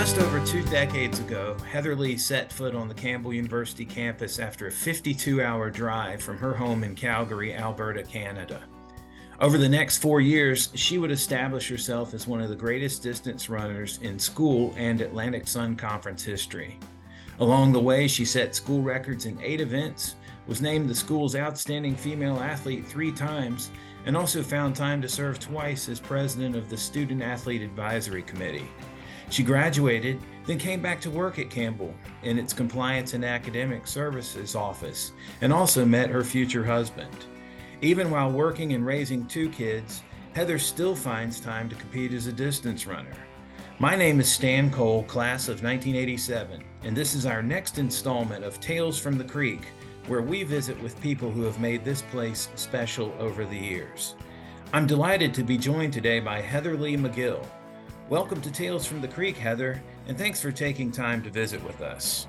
Just over 2 decades ago, Heather Lee set foot on the Campbell University campus after a 52-hour drive from her home in Calgary, Alberta, Canada. Over the next 4 years, she would establish herself as one of the greatest distance runners in school and Atlantic Sun Conference history. Along the way, she set school records in 8 events, was named the school's outstanding female athlete 3 times, and also found time to serve twice as president of the Student Athlete Advisory Committee. She graduated, then came back to work at Campbell in its Compliance and Academic Services office, and also met her future husband. Even while working and raising 2 kids, Heather still finds time to compete as a distance runner. My name is Stan Cole, class of 1987, and this is our next installment of Tales from the Creek, where we visit with people who have made this place special over the years. I'm delighted to be joined today by Heather Lee Magill. Welcome to Tales from the Creek, Heather, and thanks for taking time to visit with us.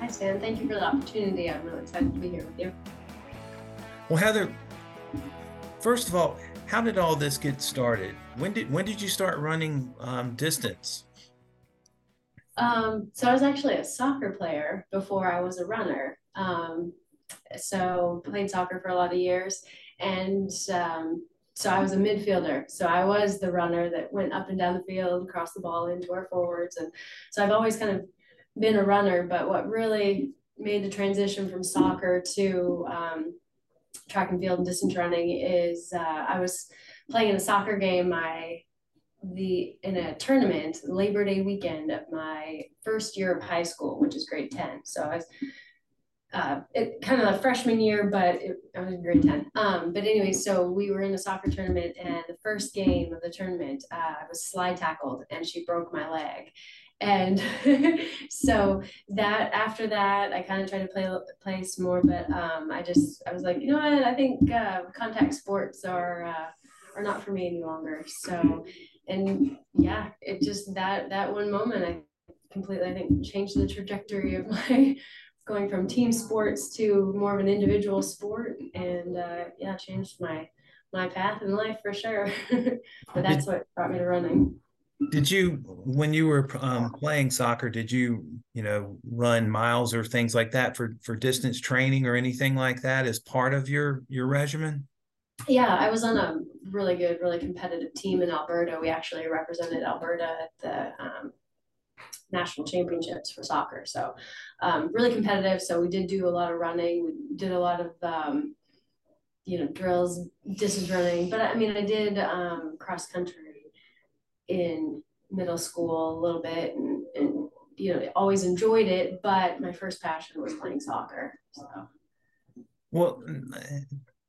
Hi, Stan. Thank you for the opportunity. I'm really excited to be here with you. Well, Heather, first of all, how did all this get started? When did you start running distance? So I was actually a soccer player before I was a runner. So played soccer for a lot of years, and so I was a midfielder. So I was the runner that went up and down the field, crossed the ball into our forwards. And so I've always kind of been a runner, but what really made the transition from soccer to track and field and distance running is I was playing in a soccer game in a tournament, Labor Day weekend of my first year of high school, which is grade 10. So I was it kind of a freshman year, but I was in grade 10. But anyway, so we were in a soccer tournament, and the first game of the tournament, I was slide tackled and she broke my leg. And so after that, I kind of tried to play some more, but I was like, you know what, I think contact sports are not for me any longer. So, and yeah, it just, that one moment, I think changed the trajectory of my going from team sports to more of an individual sport, and changed my path in life for sure. But that's what brought me to running. Did you, when you were playing soccer, did you run miles or things like that for distance training or anything like that as part of your regimen? Yeah, I was on a really good, really competitive team in Alberta. We actually represented Alberta at the national championships for soccer. So really competitive. So we did do a lot of running. We did a lot of, drills, distance running. But I mean, I did cross country in middle school a little bit and always enjoyed it. But my first passion was playing soccer. So. Well,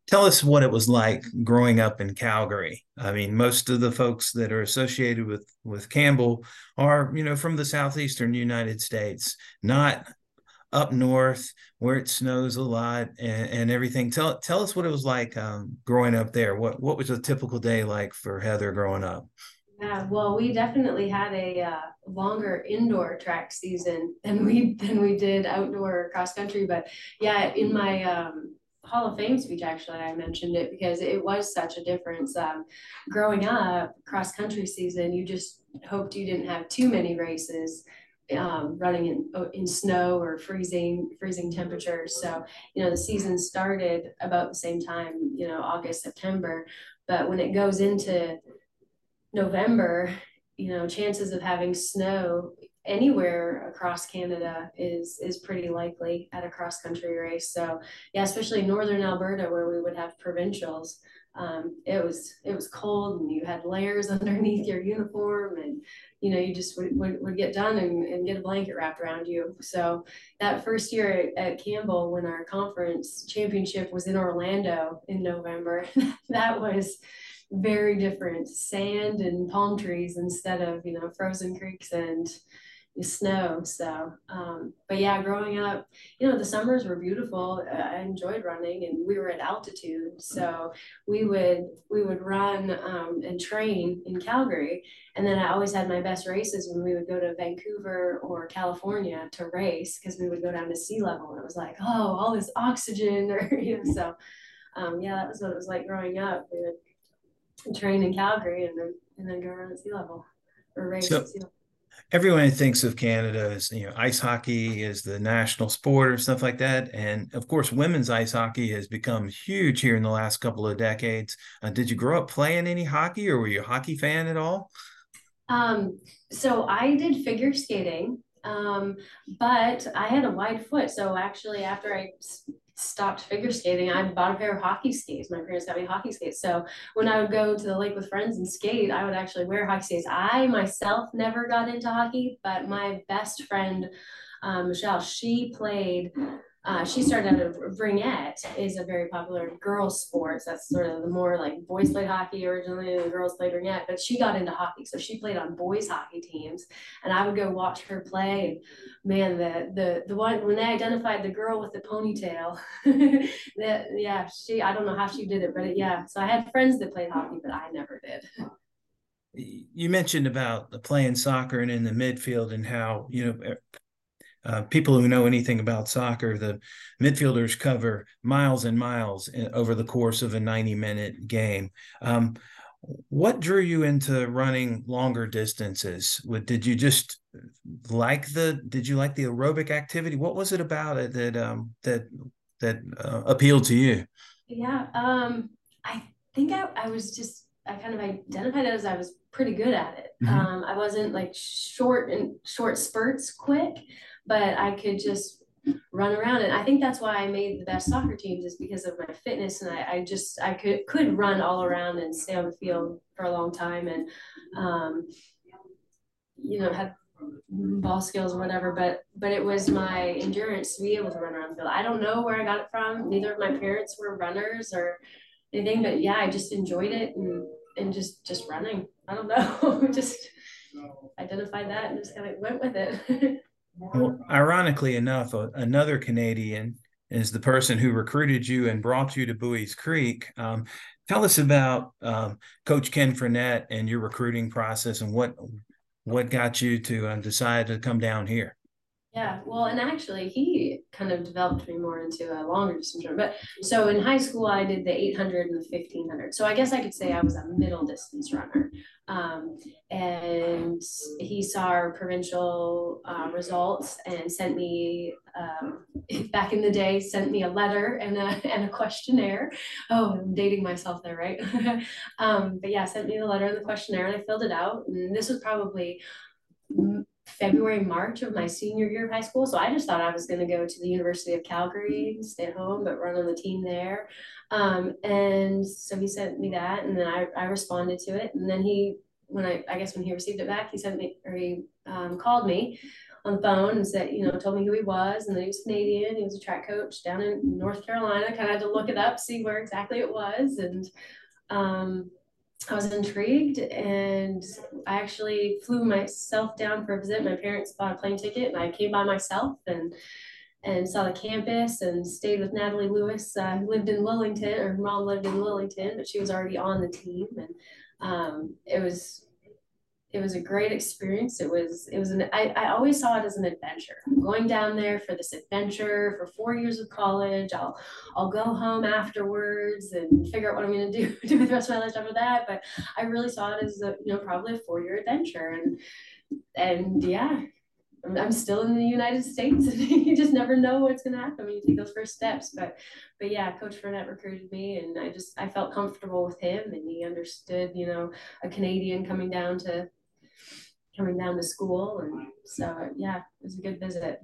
tell us what it was like growing up in Calgary. I mean, most of the folks that are associated with Campbell are, from the southeastern United States, not up north where it snows a lot and everything. Tell us what it was like growing up there. What was a typical day like for Heather growing up? Yeah, well, we definitely had a longer indoor track season than we did outdoor cross country. But yeah, in my Hall of Fame speech, actually, I mentioned it because it was such a difference. Growing up, cross-country season, you just hoped you didn't have too many races running in snow or freezing temperatures. So, the season started about the same time, August, September. But when it goes into November, chances of having snow anywhere across Canada is pretty likely at a cross-country race. So yeah, especially northern Alberta where we would have provincials, it was cold and you had layers underneath your uniform, and you just would get done and get a blanket wrapped around you. So that first year at Campbell, when our conference championship was in Orlando in November, that was very different. Sand and palm trees instead of frozen creeks and snow. So but yeah, growing up, the summers were beautiful. I enjoyed running, and we were at altitude, so we would run and train in Calgary, and then I always had my best races when we would go to Vancouver or California to race, because we would go down to sea level, and it was like, oh, all this oxygen. Or so yeah, that was what it was like growing up. We would train in Calgary and then go around at sea level or race at sea level. everyone thinks of Canada as, you know, ice hockey is the national sport or stuff like that. And of course, women's ice hockey has become huge here in the last couple of decades. Did you grow up playing any hockey, or were you a hockey fan at all? So I did figure skating, but I had a wide foot. So actually, after I stopped figure skating, I bought a pair of hockey skates. My parents got me hockey skates. So when I would go to the lake with friends and skate, I would actually wear hockey skates. I myself never got into hockey, but my best friend, Michelle, she played, she started out at ringette, is a very popular girls' sport. That's sort of the more like boys played hockey originally and the girls played ringette, but she got into hockey. So she played on boys' hockey teams, and I would go watch her play. And man, the one, when they identified the girl with the ponytail, that, yeah, she, I don't know how she did it, but it, yeah. So I had friends that played hockey, but I never did. You mentioned about the playing soccer and in the midfield, and how, you know, people who know anything about soccer, the midfielders cover miles and miles over the course of a 90-minute game. What drew you into running longer distances? Did you like the aerobic activity? What was it about it that appealed to you? Yeah, I think I was just, I kind of identified as I was pretty good at it. Mm-hmm. I wasn't like short spurts quick, but I could just run around. And I think that's why I made the best soccer teams, is because of my fitness. And I could run all around and stay on the field for a long time, and, you know, had ball skills or whatever, but it was my endurance to be able to run around the field. I don't know where I got it from. Neither of my parents were runners or anything, but yeah, I just enjoyed it and just running. I don't know, just identified that and just kind of went with it. Well, ironically enough, another Canadian is the person who recruited you and brought you to Buies Creek. Tell us about Coach Ken Frenette and your recruiting process, and what got you to decide to come down here. Yeah, well, and actually he kind of developed me more into a longer distance runner. But so in high school, I did the 800 and the 1500. So I guess I could say I was a middle distance runner. And he saw our provincial results and sent me, back in the day, sent me a letter and a questionnaire. Oh, I'm dating myself there, right? But yeah, sent me the letter and the questionnaire, and I filled it out. And this was probably February, March of my senior year of high school. So I just thought I was going to go to the University of Calgary, stay at home, but run on the team there. And so he sent me that, and then I responded to it. And then when he received it back, he sent me, or he called me on the phone and said, you know, told me who he was, and that he was Canadian. He was a track coach down in North Carolina. Kind of had to look it up, see where exactly it was. And I was intrigued, and I actually flew myself down for a visit. My parents bought a plane ticket, and I came by myself and saw the campus and stayed with Natalie Lewis, who lived in Wilmington, or her mom lived in Wilmington, but she was already on the team. And it was a great experience. I always saw it as an adventure. I'm going down there for this adventure for 4 years of college. I'll go home afterwards and figure out what I'm going to do with the rest of my life after that. But I really saw it as probably a 4-year adventure. And yeah, I'm still in the United States. You just never know what's going to happen when you take those first steps. But yeah, Coach Frenette recruited me, and I felt comfortable with him, and he understood, you know, a Canadian coming down to school. And so yeah, it was a good visit.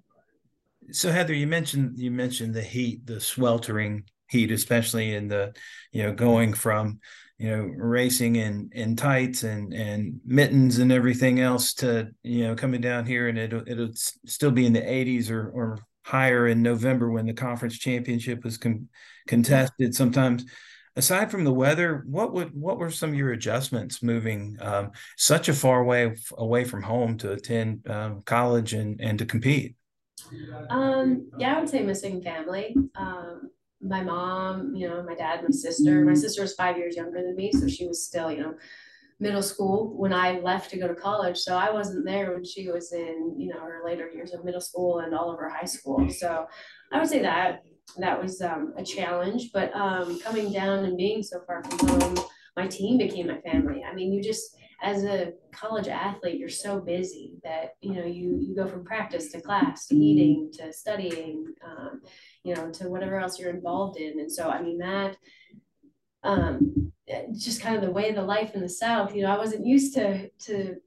So Heather, you mentioned the heat, the sweltering heat, especially in the, you know, going from, you know, racing in tights and mittens and everything else to, you know, coming down here, and it'll still be in the 80s or higher in November when the conference championship was contested sometimes. Aside from the weather, what were some of your adjustments moving such a far way away from home to attend college and to compete? Yeah, I would say missing family. My mom, you know, my dad, my sister. My sister was 5 years younger than me, so she was still, you know, middle school when I left to go to college. So I wasn't there when she was in, you know, her later years of middle school and all of her high school. So I would say that was a challenge, but coming down and being so far from home, my team became my family. I mean, you just, as a college athlete, you're so busy that, you know, you go from practice to class to eating to studying, you know, to whatever else you're involved in. And so, I mean, that just kind of the way of the life in the South, you know, I wasn't used to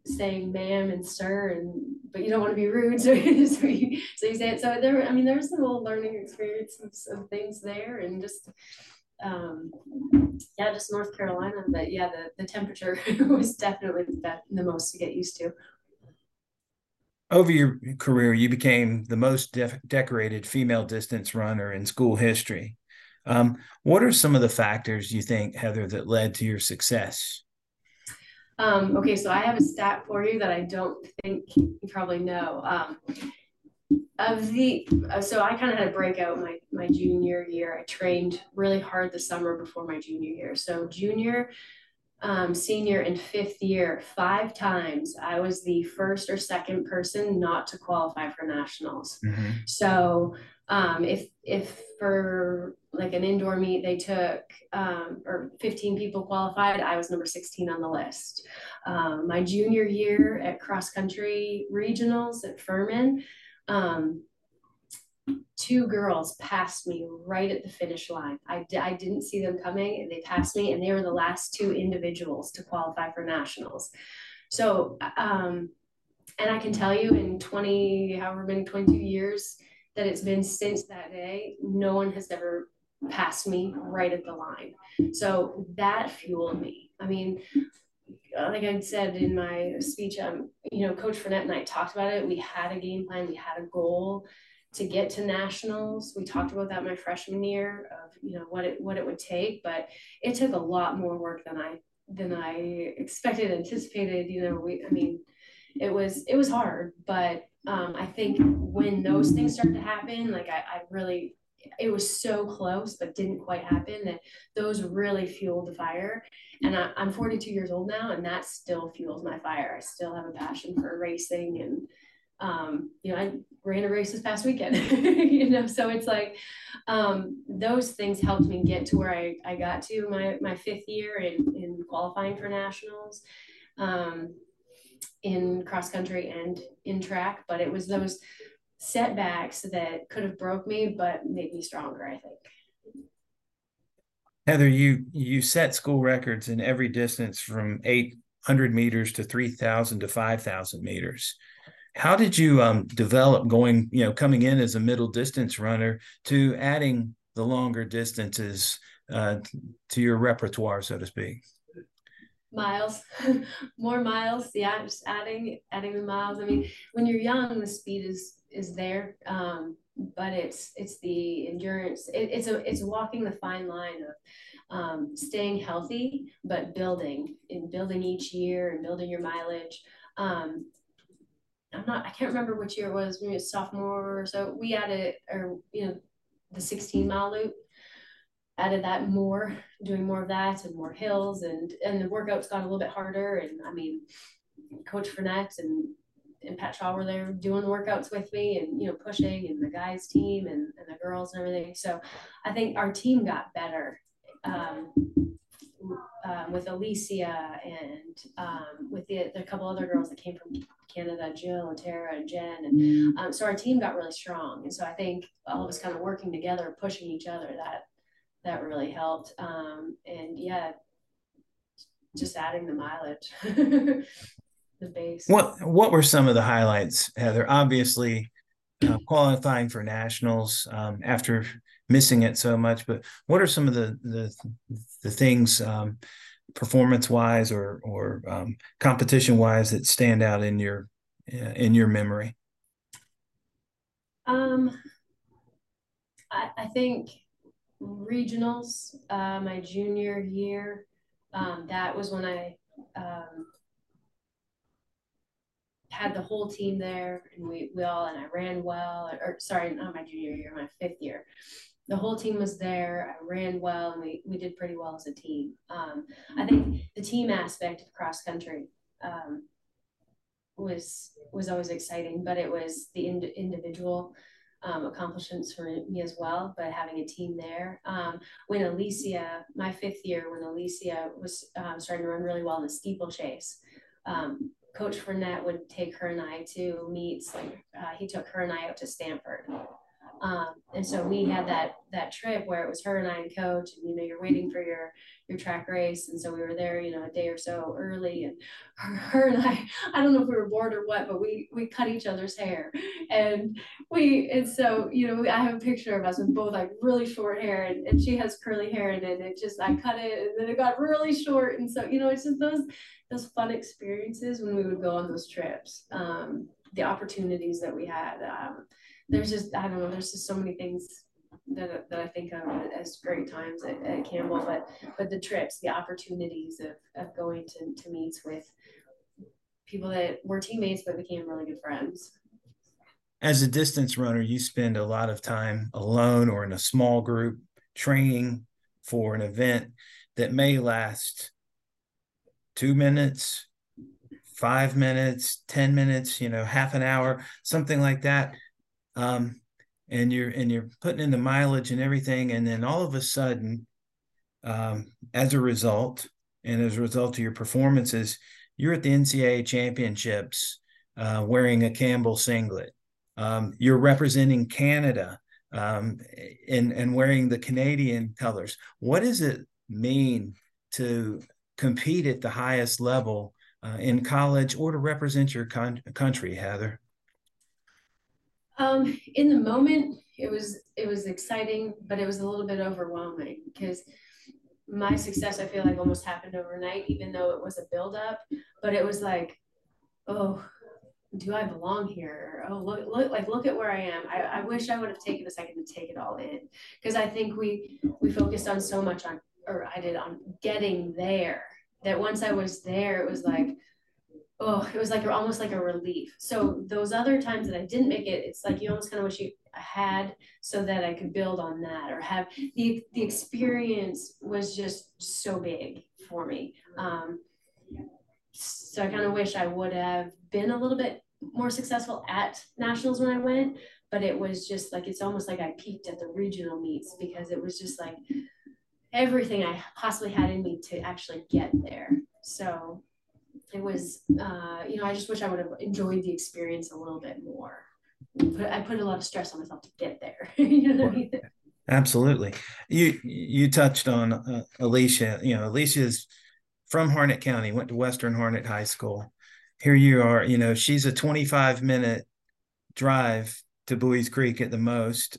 saying ma'am and sir, and but you don't want to be rude, so you say it. So there, I mean, there was some little learning experiences of things there, and just yeah, just North Carolina. But yeah, the temperature was definitely the most to get used to. Over your career, you became the most decorated female distance runner in school history. What are some of the factors you think, Heather, that led to your success? Okay, so I have a stat for you that I don't think you probably know. So I kind of had a breakout my junior year. I trained really hard the summer before my junior year. So junior, senior, and fifth year, 5 times I was the first or second person not to qualify for nationals. Mm-hmm. So if for like an indoor meet they took or 15 people qualified, I was number 16 on the list. My junior year at cross country regionals at Furman, 2 girls passed me right at the finish line. I didn't see them coming, and they passed me, and they were the last 2 individuals to qualify for nationals. So and I can tell you, in 22 years that it's been since that day, no one has ever passed me right at the line. So that fueled me. I mean, like I said in my speech, you know, Coach Frenette and I talked about it. We had a game plan. We had a goal to get to nationals. We talked about that my freshman year of, you know, what it would take, but it took a lot more work than I expected, anticipated. You know, it was hard, but I think when those things started to happen, like I really, it was so close, but didn't quite happen, that those really fueled the fire. And I'm 42 years old now, and that still fuels my fire. I still have a passion for racing, and, you know, I ran a race this past weekend, you know, so it's like, those things helped me get to where I got to my 5th year in qualifying for nationals, in cross country and in track. But it was those setbacks that could have broke me, but made me stronger, I think. Heather, you set school records in every distance from 800 meters to 3,000 to 5,000 meters. How did you develop coming in as a middle distance runner to adding the longer distances to your repertoire, so to speak? Miles, more miles. Yeah, just adding the miles. I mean, when you're young, the speed is there, but it's the endurance. It's walking the fine line of staying healthy, but building each year and building your mileage. I can't remember which year it was. Maybe it was sophomore or so. We added, or you know, the 16-mile loop. Added that more, doing more of that and more hills, and the workouts got a little bit harder. And I mean, Coach Frenette and Pat Shaw were there doing workouts with me, and, you know, pushing, and the guys team and the girls and everything. So I think our team got better with Alicia and with the couple other girls that came from Canada, Jill and Tara and Jen. And so our team got really strong. And so I think all of us kind of working together, pushing each other, that really helped. And yeah, just adding the mileage, the base. What were some of the highlights, Heather? Obviously, qualifying for nationals after missing it so much, but what are some of the things performance-wise or competition-wise that stand out in your memory? I think regionals, my junior year, that was when I had the whole team there, and I ran well, or sorry, not my junior year, my 5th year. The whole team was there, I ran well, and we did pretty well as a team. I think the team aspect of cross country was always exciting, but it was the individual accomplishments for me as well, but having a team there. When Alicia, my 5th year, when Alicia was starting to run really well in the steeplechase, Coach Frenette would take her and I to meets. Like he took her and I out to Stanford. And so we had that trip where it was her and I and coach, and, you know, you're waiting for your track race. And so we were there, you know, a day or so early, and her and I don't know if we were bored or what, but we cut each other's hair, and so, you know, I have a picture of us with both like really short hair, and she has curly hair, and then I cut it, and then it got really short. And so, you know, it's just those fun experiences when we would go on those trips, the opportunities that we had, there's just so many things that I think of as great times at Campbell, but the trips, the opportunities of going to meets with people that were teammates but became really good friends. As a distance runner, you spend a lot of time alone or in a small group training for an event that may last 2 minutes, 5 minutes, 10 minutes, you know, half an hour, something like that. And you're putting in the mileage and everything. And then all of a sudden, as a result of your performances, you're at the NCAA championships, wearing a Campbell singlet. You're representing Canada, and wearing the Canadian colors. What does it mean to compete at the highest level, in college, or to represent your country, Heather? In the moment, it was exciting, but it was a little bit overwhelming because my success, I feel like, almost happened overnight, even though it was a buildup. But it was like, oh, do I belong here? Oh, look at where I am. I wish I would have taken a second to take it all in, because I think we focused on so much on getting there, that once I was there, it was like, oh, it was like almost like a relief. So those other times that I didn't make it, it's like you almost kind of wish you had, so that I could build on that, or have the experience was just so big for me. So I kind of wish I would have been a little bit more successful at nationals when I went, but it was just like, it's almost like I peaked at the regional meets, because it was just like everything I possibly had in me to actually get there. So it was, you know, I just wish I would have enjoyed the experience a little bit more. I put a lot of stress on myself to get there. You know what I mean? Absolutely. You touched on Alicia. You know, Alicia's from Harnett County, went to Western Harnett High School. Here you are. You know, she's a 25-minute drive to Buies Creek at the most.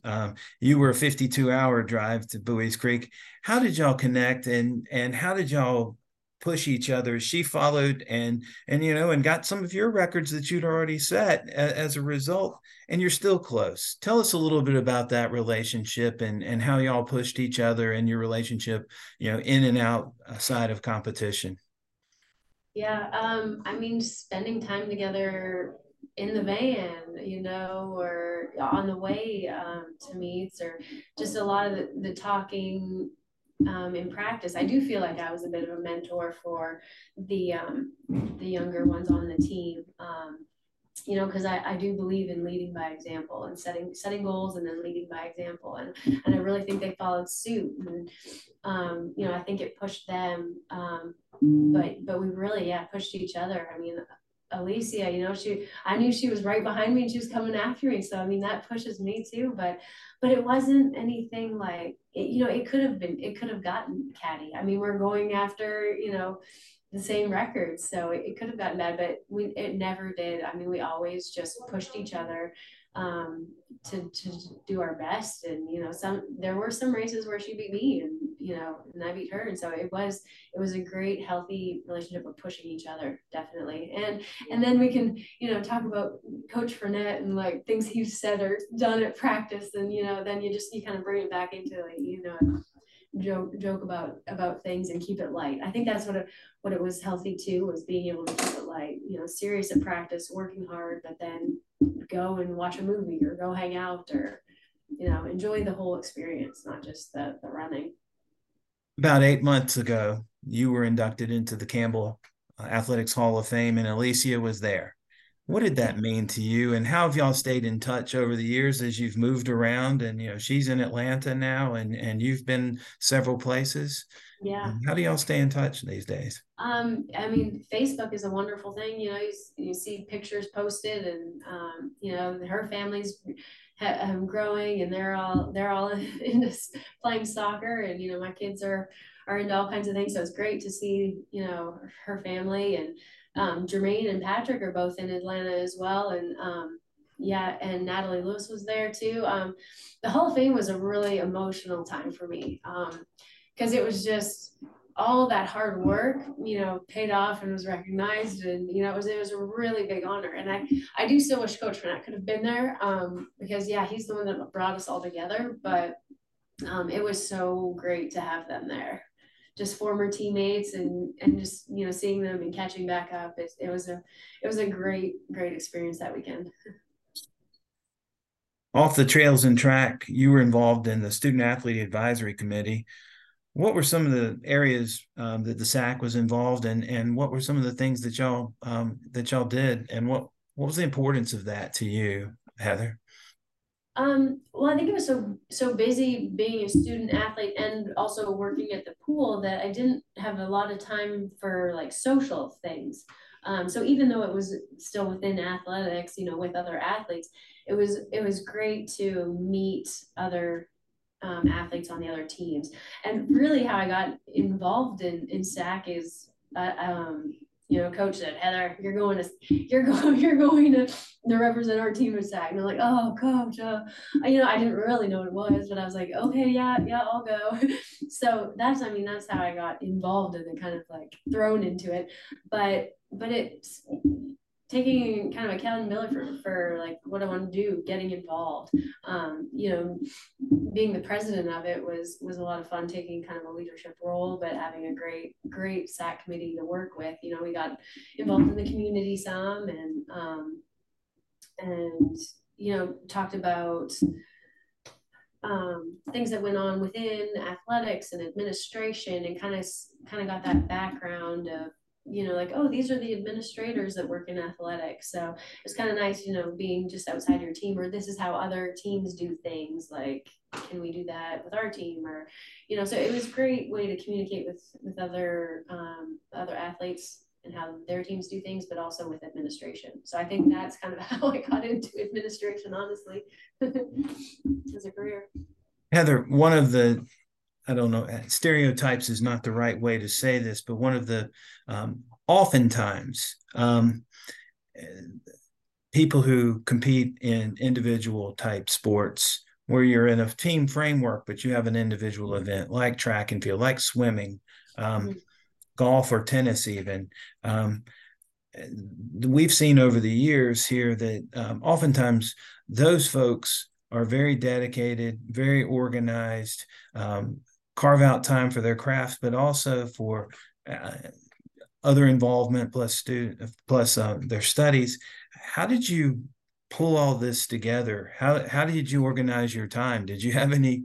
You were a 52-hour drive to Buies Creek. How did y'all connect, and how did y'all push each other? She followed and you know, and got some of your records that you'd already set as a result, and you're still close. Tell us a little bit about that relationship and how y'all pushed each other and your relationship, you know, in and outside of competition. Yeah. I mean, spending time together in the van, you know, or on the way to meets, or just a lot of the talking in practice. I do feel like I was a bit of a mentor for the younger ones on the team, you know, because I do believe in leading by example and setting goals and then leading by example. And I really think they followed suit. And, you know, I think it pushed them, but we really, yeah, pushed each other. I mean, Alicia, you know, I knew she was right behind me and she was coming after me. So, I mean, that pushes me too, but it wasn't anything like, you know, it could have gotten catty. I mean, we're going after, you know, the same records. So it could have gotten bad, but it never did. I mean, we always just pushed each other to do our best. And, you know, there were some races where she beat me and, you know, and I beat her. And so it was a great, healthy relationship of pushing each other, definitely. And then we can, you know, talk about Coach Frenette and like things he's said or done at practice. And, you know, then you kind of bring it back into, like, you know, joke about things and keep it light. I think that's what it was healthy too, was being able to keep it light, you know, serious at practice, working hard, but then go and watch a movie or go hang out, or, you know, enjoy the whole experience, not just the running. About 8 months ago, you were inducted into the Campbell Athletics Hall of Fame, and Alicia was there. What did that mean to you, and how have y'all stayed in touch over the years as you've moved around? And, you know, she's in Atlanta now, and you've been several places. Yeah. How do y'all stay in touch these days? I mean, Facebook is a wonderful thing. You know, you see pictures posted, and, you know, her family's growing, and they're all in this playing soccer, and, you know, my kids are into all kinds of things. So it's great to see, you know, her family, and Jermaine and Patrick are both in Atlanta as well. And, yeah, and Natalie Lewis was there too. The whole thing was a really emotional time for me. Because it was just all that hard work, you know, paid off and was recognized, and, you know, it was a really big honor. And I do still wish Coach Frenette could have been there, because, yeah, he's the one that brought us all together. But it was so great to have them there, just former teammates, and just, you know, seeing them and catching back up. It was a great experience that weekend. Off the trails and track, you were involved in the Student Athlete Advisory Committee. What were some of the areas that the SAC was involved in, and what were some of the things that y'all did, and what was the importance of that to you, Heather? Well, I think it was so busy being a student athlete and also working at the pool that I didn't have a lot of time for, like, social things. So even though it was still within athletics, you know, with other athletes, it was great to meet other athletes on the other teams. And really how I got involved in SAC is, you know, Coach said, "Heather, you're going to represent our team at SAC." And I'm like, "Oh, Coach, you know," I didn't really know what it was, but I was like, "Okay, yeah, I'll go." So that's how I got involved and then kind of like thrown into it. But it's taking kind of accountability for like what I want to do, getting involved, you know, being the president of it was a lot of fun, taking kind of a leadership role, but having a great SAC committee to work with. You know, we got involved in the community some, and, you know, talked about things that went on within athletics and administration, and kind of got that background of, you know, like, oh, these are the administrators that work in athletics. So it's kind of nice, you know, being just outside your team, or this is how other teams do things. Like, can we do that with our team? Or, you know, so it was a great way to communicate with other athletes and how their teams do things, but also with administration. So I think that's kind of how I got into administration, honestly, as a career. Heather, one of the, I don't know, stereotypes is not the right way to say this, but one of the oftentimes people who compete in individual type sports where you're in a team framework, but you have an individual event like track and field, like swimming, golf or tennis even. We've seen over the years here that oftentimes those folks are very dedicated, very organized, carve out time for their craft, but also for other involvement plus their studies. How did you pull all this together? How did you organize your time? Did you have any?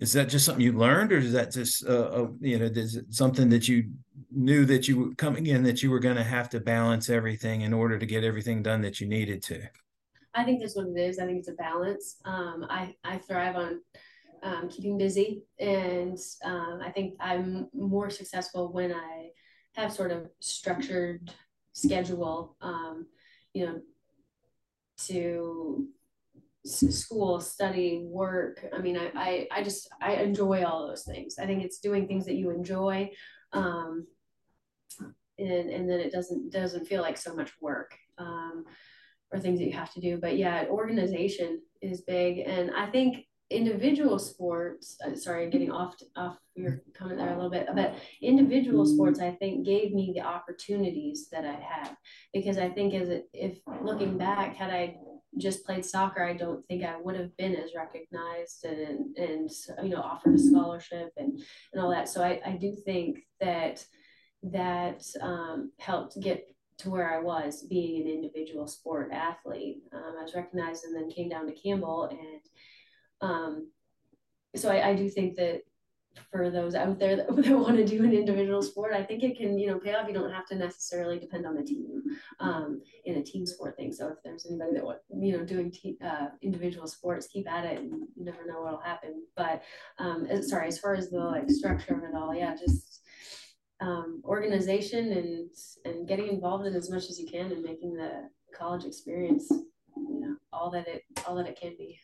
Is that just something you learned, or is that just you know, is it something that you knew that you were coming in that you were going to have to balance everything in order to get everything done that you needed to? I think that's what it is. I think it's a balance. I thrive on keeping busy, and I think I'm more successful when I have sort of structured schedule, you know, to school, study, work. I mean, I enjoy all those things. I think it's doing things that you enjoy, and then it doesn't feel like so much work, or things that you have to do. But yeah, organization is big, and I think individual sports, sorry, getting off your comment there a little bit, but individual sports, I think, gave me the opportunities that I had, because I think if looking back, had I just played soccer, I don't think I would have been as recognized and you know, offered a scholarship and all that. So I do think that helped get to where I was, being an individual sport athlete. I was recognized and then came down to Campbell, and so I do think that for those out there that want to do an individual sport, I think it can, you know, pay off. You don't have to necessarily depend on the team in a team sport thing. So if there's anybody that, you know, doing individual sports, keep at it, and you never know what'll happen. But sorry, as far as the like structure of it all, yeah, just organization and getting involved in as much as you can and making the college experience, you know, all that it can be.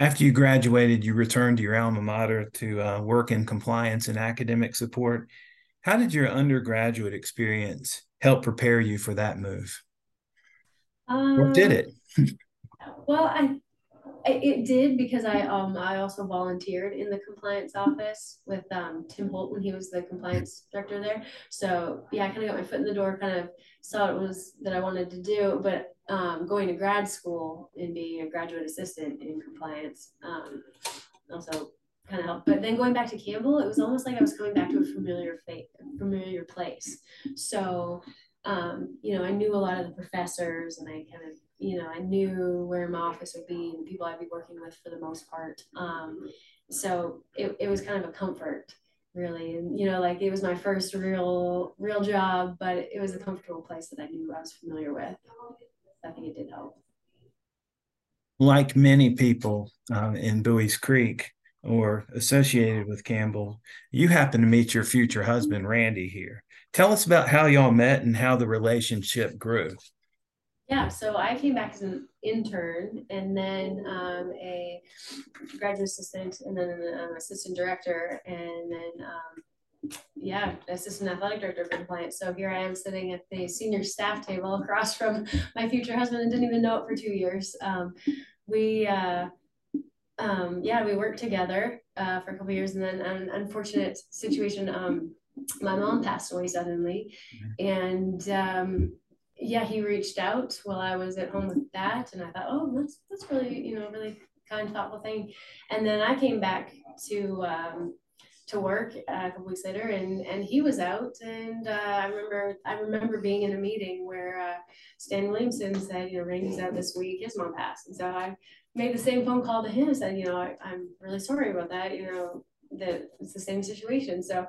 After you graduated, you returned to your alma mater to work in compliance and academic support. How did your undergraduate experience help prepare you for that move? Or did it? Well, it did, because I also volunteered in the compliance office with Tim Holt when he was the compliance director there. So yeah, I kind of got my foot in the door, kind of saw it was that I wanted to do, but going to grad school and being a graduate assistant in compliance also kind of helped. But then going back to Campbell, it was almost like I was coming back to a familiar place. So, you know, I knew a lot of the professors, and I kind of, you know, I knew where my office would be and the people I'd be working with for the most part. So it was kind of a comfort, really. And, you know, like, it was my first real job, but it was a comfortable place that I knew I was familiar with. I think it did help. Like many people in Buies Creek or associated with Campbell, you happen to meet your future husband, Randy, here. Tell us about how y'all met and how the relationship grew. Yeah, so I came back as an intern, and then a graduate assistant, and then an assistant director, and then assistant athletic director for compliance. So here I am sitting at the senior staff table across from my future husband, and didn't even know it for 2 years. We worked together for a couple of years, and then an unfortunate situation. My mom passed away suddenly, and he reached out while I was at home with that, and I thought, oh, that's really, you know, really kind, thoughtful thing. And then I came back to work a couple weeks later, and he was out, and I remember being in a meeting where Stan Williamson said, you know, Randy's out this week, his mom passed. And so I made the same phone call to him and said, you know, I'm really sorry about that, you know, that it's the same situation. So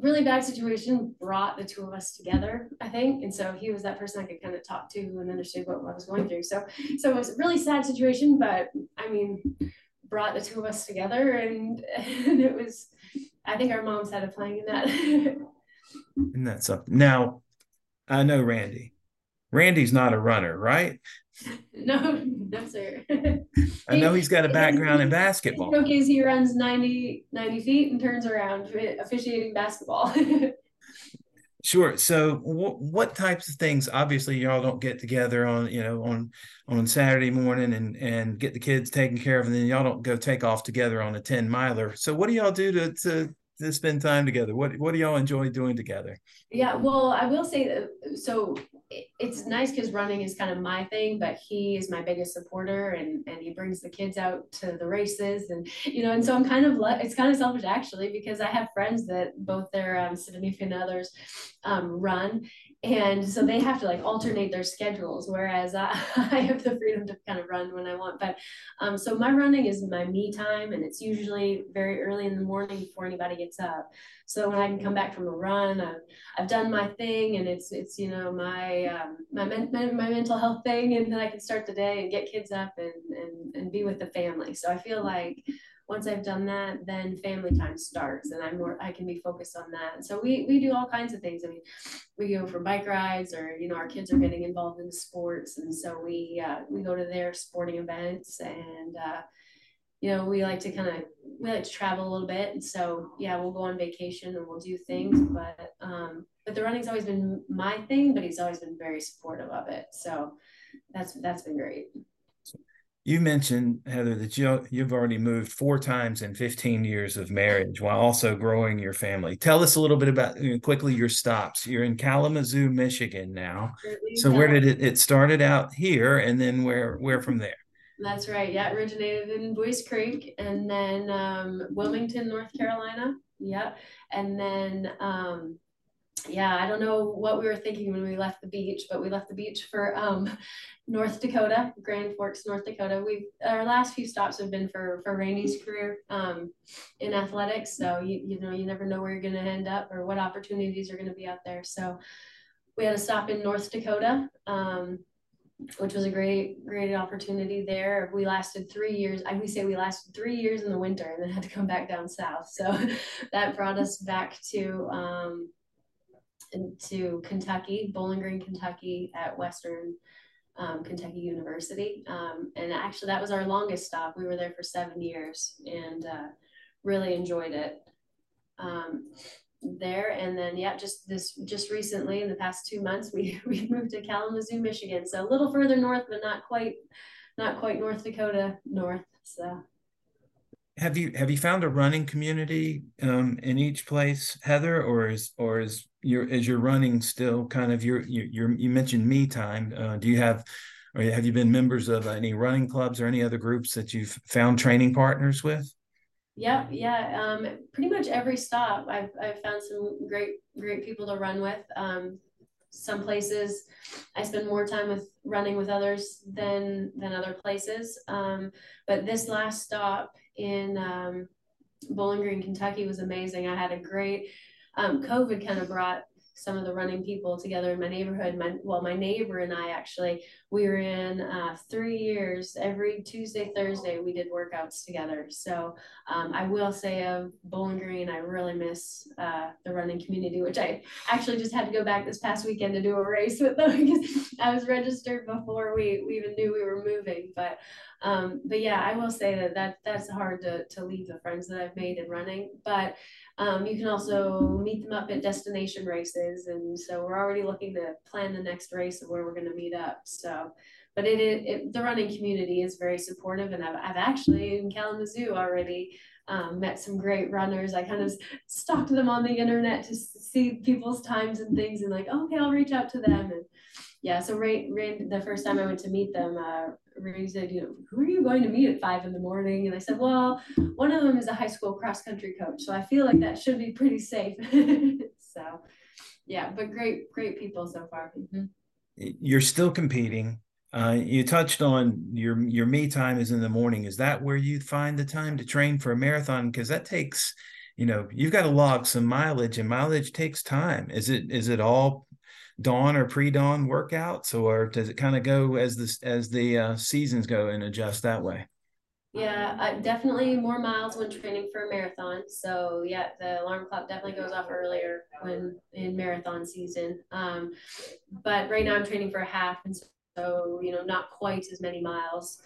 really bad situation brought the two of us together, I think. And so he was that person I could kind of talk to and understood what I was going through. So it was a really sad situation, but I mean, brought the two of us together, and it was, I think our moms had a playing in that. And that's up. Now, I know Randy's not a runner, right? No, sir. I know he's got a background in basketball. In case he runs 90 feet and turns around officiating basketball. Sure. So what types of things? Obviously, y'all don't get together on Saturday morning and get the kids taken care of, and then y'all don't go take off together on a 10-miler. So what do y'all do to spend time together? What do y'all enjoy doing together? Yeah, well, I will say that, so it's nice because running is kind of my thing, but he is my biggest supporter, and he brings the kids out to the races, and, you know, and so I'm kind of, it's kind of selfish actually, because I have friends that both their significant others run. And so they have to like alternate their schedules, whereas I have the freedom to kind of run when I want. But so my running is my me time, and it's usually very early in the morning before anybody gets up. So when I can come back from a run, I've done my thing, and it's you know, my mental health thing, and then I can start the day and get kids up and be with the family. So I feel like once I've done that, then family time starts, and I can be focused on that. So we do all kinds of things. I mean, we go for bike rides, or, you know, our kids are getting involved in sports. And so we go to their sporting events, and, you know, we like to travel a little bit. And so, yeah, we'll go on vacation and we'll do things, but the running's always been my thing, but he's always been very supportive of it. So that's been great. You mentioned, Heather, that you've already moved 4 times in 15 years of marriage while also growing your family. Tell us a little bit about, quickly, your stops. You're in Kalamazoo, Michigan now. So where did it started out here, and then where from there? That's right. Yeah, it originated in Buies Creek, and then Wilmington, North Carolina. Yeah. And then yeah, I don't know what we were thinking when we left the beach, but we left the beach for North Dakota, Grand Forks, North Dakota. Our last few stops have been for Randy's career in athletics. So, you know, you never know where you're going to end up or what opportunities are going to be out there. So we had a stop in North Dakota, which was a great opportunity there. We lasted 3 years. We say we lasted 3 years in the winter and then had to come back down south. So that brought us back to Kentucky, Bowling Green, Kentucky, at Western Kentucky University. And actually that was our longest stop. We were there for 7 years and really enjoyed it there. And then, yeah, just recently in the past 2 months, we moved to Kalamazoo, Michigan. So a little further north, but not quite North Dakota north. So have you found a running community in each place, Heather, or is your running still kind of your you mentioned me time? Have you been members of any running clubs or any other groups that you've found training partners with? Yeah. Pretty much every stop, I've found some great people to run with. Some places I spend more time with running with others than other places. But this last stop in Bowling Green, Kentucky was amazing. I had a great COVID kind of brought some of the running people together in my neighborhood. My neighbor and I actually, we were in 3 years, every Tuesday, Thursday, we did workouts together. So I will say of Bowling Green, I really miss the running community, which I actually just had to go back this past weekend to do a race with them because I was registered before we even knew we were moving. But yeah, I will say that's hard to leave the friends that I've made in running, but you can also meet them up at destination races. And so we're already looking to plan the next race of where we're going to meet up. So, but the running community is very supportive, and I've actually in Kalamazoo already met some great runners. I kind of stalked them on the internet to see people's times and things and like, oh, okay, I'll reach out to them. And yeah, so the first time I went to meet them, Randy said, you know, who are you going to meet at 5 in the morning? And I said, well, one of them is a high school cross country coach, so I feel like that should be pretty safe. So yeah, but great people so far. Mm-hmm. You're still competing. You touched on your me time is in the morning. Is that where you find the time to train for a marathon? Because that takes, you know, you've got to log some mileage, and mileage takes time. Is it all dawn or pre-dawn workouts, or does it kind of go as the seasons go and adjust that way? Yeah, definitely more miles when training for a marathon. So yeah, the alarm clock definitely goes off earlier when in marathon season. But right now I'm training for a half, and so, you know, not quite as many miles.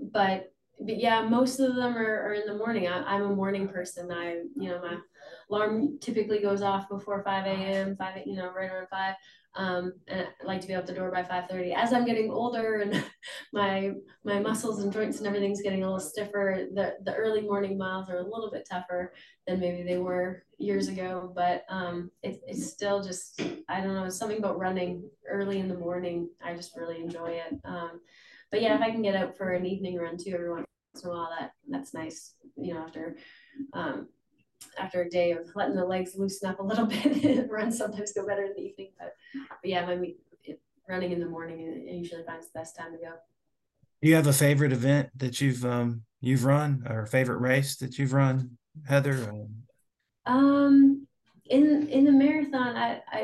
But yeah, most of them are in the morning. I'm a morning person. My alarm typically goes off before 5 a.m., right around 5. And I like to be out the door by 5:30. As I'm getting older and my muscles and joints and everything's getting a little stiffer, the early morning miles are a little bit tougher than maybe they were years ago. But it's still just, I don't know, something about running early in the morning. I just really enjoy it. But yeah, if I can get out for an evening run too every once in a while, that's nice, you know, after a day of letting the legs loosen up a little bit. Runs sometimes go better in the evening, but yeah, running in the morning it usually finds the best time to go. Do you have a favorite event that you've run, or a favorite race that you've run, Heather? In the marathon, I'd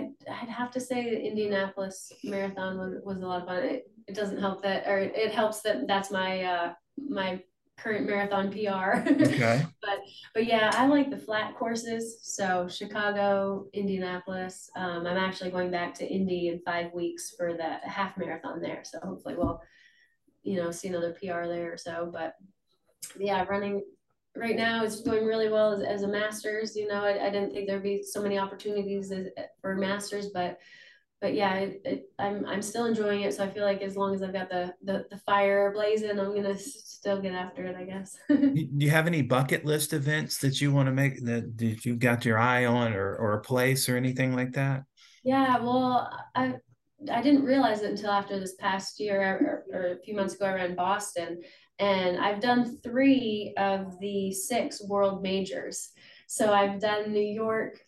have to say the Indianapolis Marathon was a lot of fun. It doesn't help that, or it helps that that's my current marathon PR. Okay. But yeah, I like the flat courses. So Chicago, Indianapolis. I'm actually going back to Indy in 5 weeks for that half marathon there. So hopefully we'll, you know, see another PR there or so. But yeah, running right now is doing really well as a master's. You know, I didn't think there'd be so many opportunities for masters, but yeah, I'm still enjoying it. So I feel like as long as I've got the fire blazing, I'm gonna still get after it, I guess. Do you have any bucket list events that you want to make, that you've got your eye on, or a place or anything like that? Yeah, well, I didn't realize it until after this past year, or a few months ago, I ran Boston, And I've done 3 of the 6 world majors. So I've done New York,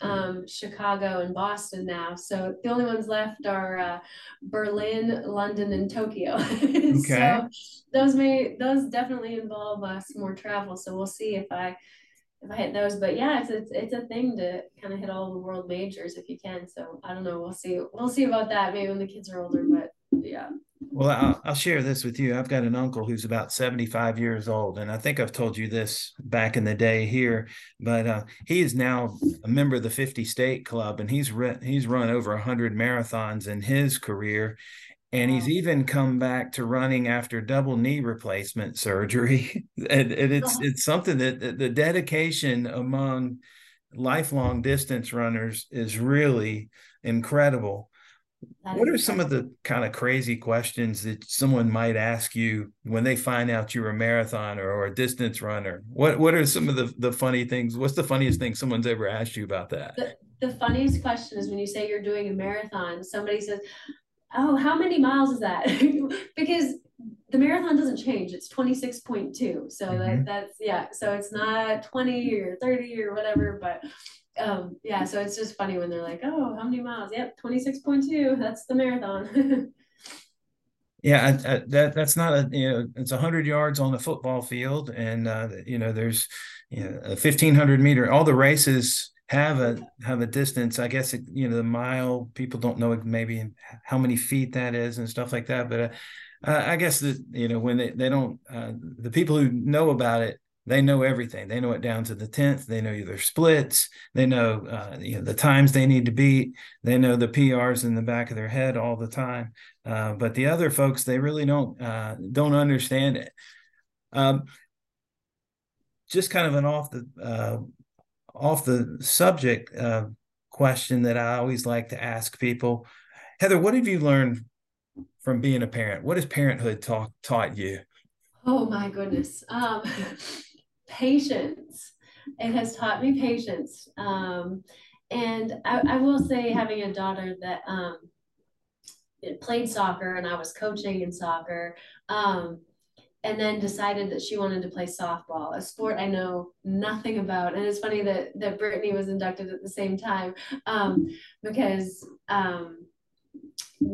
Chicago, and Boston now. So the only ones left are Berlin, London, and Tokyo. Okay. So those definitely involve some more travel. So we'll see if I hit those. But yeah, it's a thing to kind of hit all the world majors if you can. So I don't know. We'll see about that maybe when the kids are older. But yeah. Well, I'll share this with you. I've got an uncle who's about 75 years old, and I think I've told you this back in the day here, but he is now a member of the 50 State Club, and he's run over 100 marathons in his career, and he's even come back to running after double knee replacement surgery, and it's something that the dedication among lifelong distance runners is really incredible. What are some of the kind of crazy questions that someone might ask you when they find out you're a marathoner or a distance runner? What are some of the funny things? What's the funniest thing someone's ever asked you about that? The funniest question is when you say you're doing a marathon, somebody says, "Oh, how many miles is that?" Because the marathon doesn't change. It's 26.2. So that's, yeah. So it's not 20 or 30 or whatever, but yeah, so it's just funny when they're like, "Oh, how many miles?" Yep, 26.2. That's the marathon. Yeah, that's not a, you know, it's 100 yards on a football field, and you know, there's, you know, a 1,500 meter. All the races have a distance. I guess, you know, the mile, people don't know maybe how many feet that is and stuff like that. But I guess that, you know, when they don't, the people who know about it, they know everything. They know it down to the 10th. They know their splits. They know, you know, the times they need to beat. They know the PRs in the back of their head all the time. But the other folks, they really don't understand it. Just kind of an off the subject question that I always like to ask people. Heather, what have you learned from being a parent? What has parenthood taught you? Oh my goodness. Patience. It has taught me patience. And I will say, having a daughter that played soccer, and I was coaching in soccer, and then decided that she wanted to play softball, a sport I know nothing about. And it's funny that Brittany was inducted at the same time, because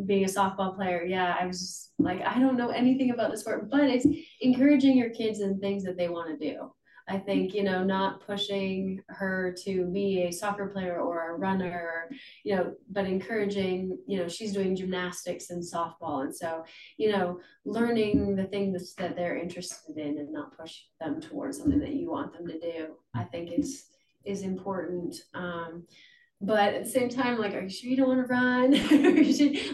being a softball player, yeah, I was just like, I don't know anything about the sport. But it's encouraging your kids in things that they want to do. I think, you know, not pushing her to be a soccer player or a runner, you know, but encouraging, you know, she's doing gymnastics and softball. And so, you know, learning the things that they're interested in and not push them towards something that you want them to do, I think is important. But at the same time, like, are you sure you don't want to run?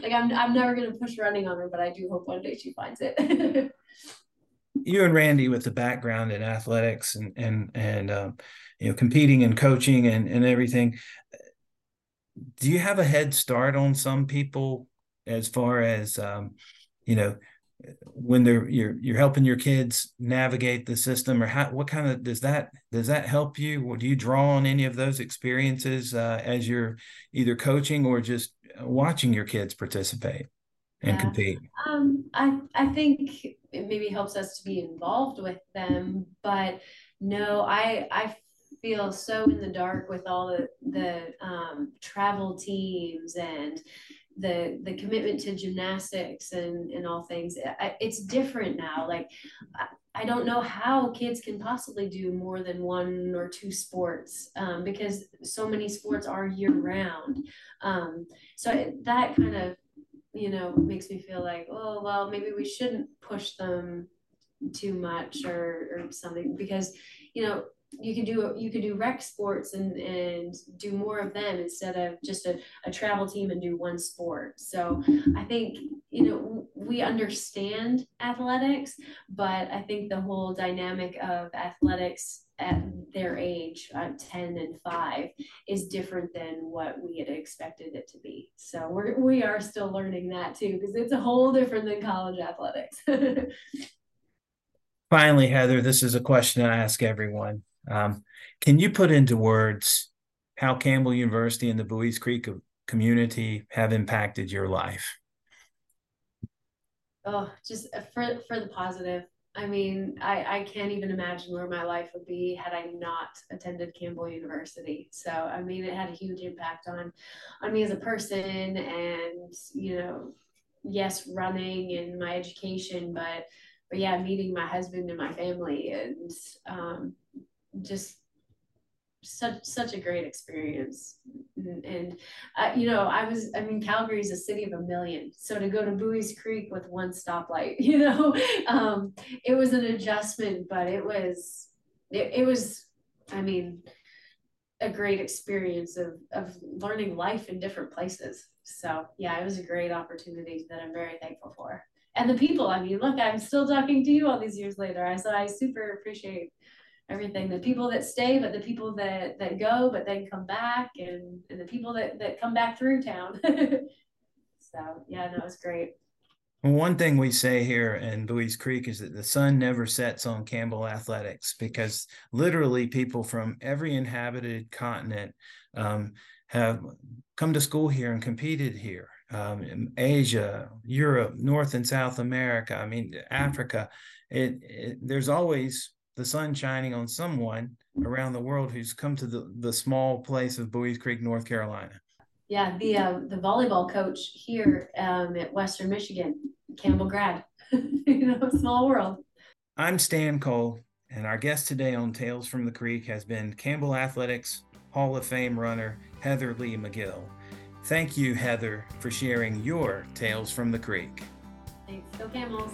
Like, I'm never going to push running on her, but I do hope one day she finds it. You and Randy, with the background in athletics and you know, competing and coaching and everything, do you have a head start on some people as far as you know, when you're helping your kids navigate the system, or what kind of, does that help you? Or do you draw on any of those experiences as you're either coaching or just watching your kids participate and compete? I think it maybe helps us to be involved with them, but no, I feel so in the dark with all the travel teams and the commitment to gymnastics and all things. It's different now. Like, I don't know how kids can possibly do more than 1 or 2 sports, because so many sports are year round. So that kind of, you know, makes me feel like, oh, well, maybe we shouldn't push them too much or something, because, you know, you could do rec sports and do more of them instead of just a travel team and do one sport. So I think, you know, we understand athletics, but I think the whole dynamic of athletics at their age, 10 and 5, is different than what we had expected it to be. So we are still learning that too, because it's a whole different than college athletics. Finally, Heather, this is a question I ask everyone. Can you put into words how Campbell University and the Buies Creek community have impacted your life? Oh, just for the positive. I mean, I can't even imagine where my life would be had I not attended Campbell University. So, I mean, it had a huge impact on me as a person and, you know, yes, running and my education, but yeah, meeting my husband and my family and just such a great experience. And you know, I mean, Calgary is a city of a million. So to go to Buies Creek with one stoplight, you know, it was an adjustment, but it was, I mean, a great experience of learning life in different places. So yeah, it was a great opportunity that I'm very thankful for. And the people, I mean, look, I'm still talking to you all these years later. So I super appreciate everything, the people that stay, but the people that go, but then come back, and the people that come back through town. So yeah, that was great. One thing we say here in Buies Creek is that the sun never sets on Campbell athletics, because literally people from every inhabited continent have come to school here and competed here. In Asia, Europe, North and South America, I mean, Africa, there's always the sun shining on someone around the world who's come to the small place of Buies Creek, North Carolina. Yeah, the volleyball coach here at Western Michigan, Campbell grad. You know, small world. I'm Stan Cole, and our guest today on Tales from the Creek has been Campbell Athletics Hall of Fame runner Heather Lee Magill. Thank you, Heather, for sharing your Tales from the Creek. Thanks. Go Camels.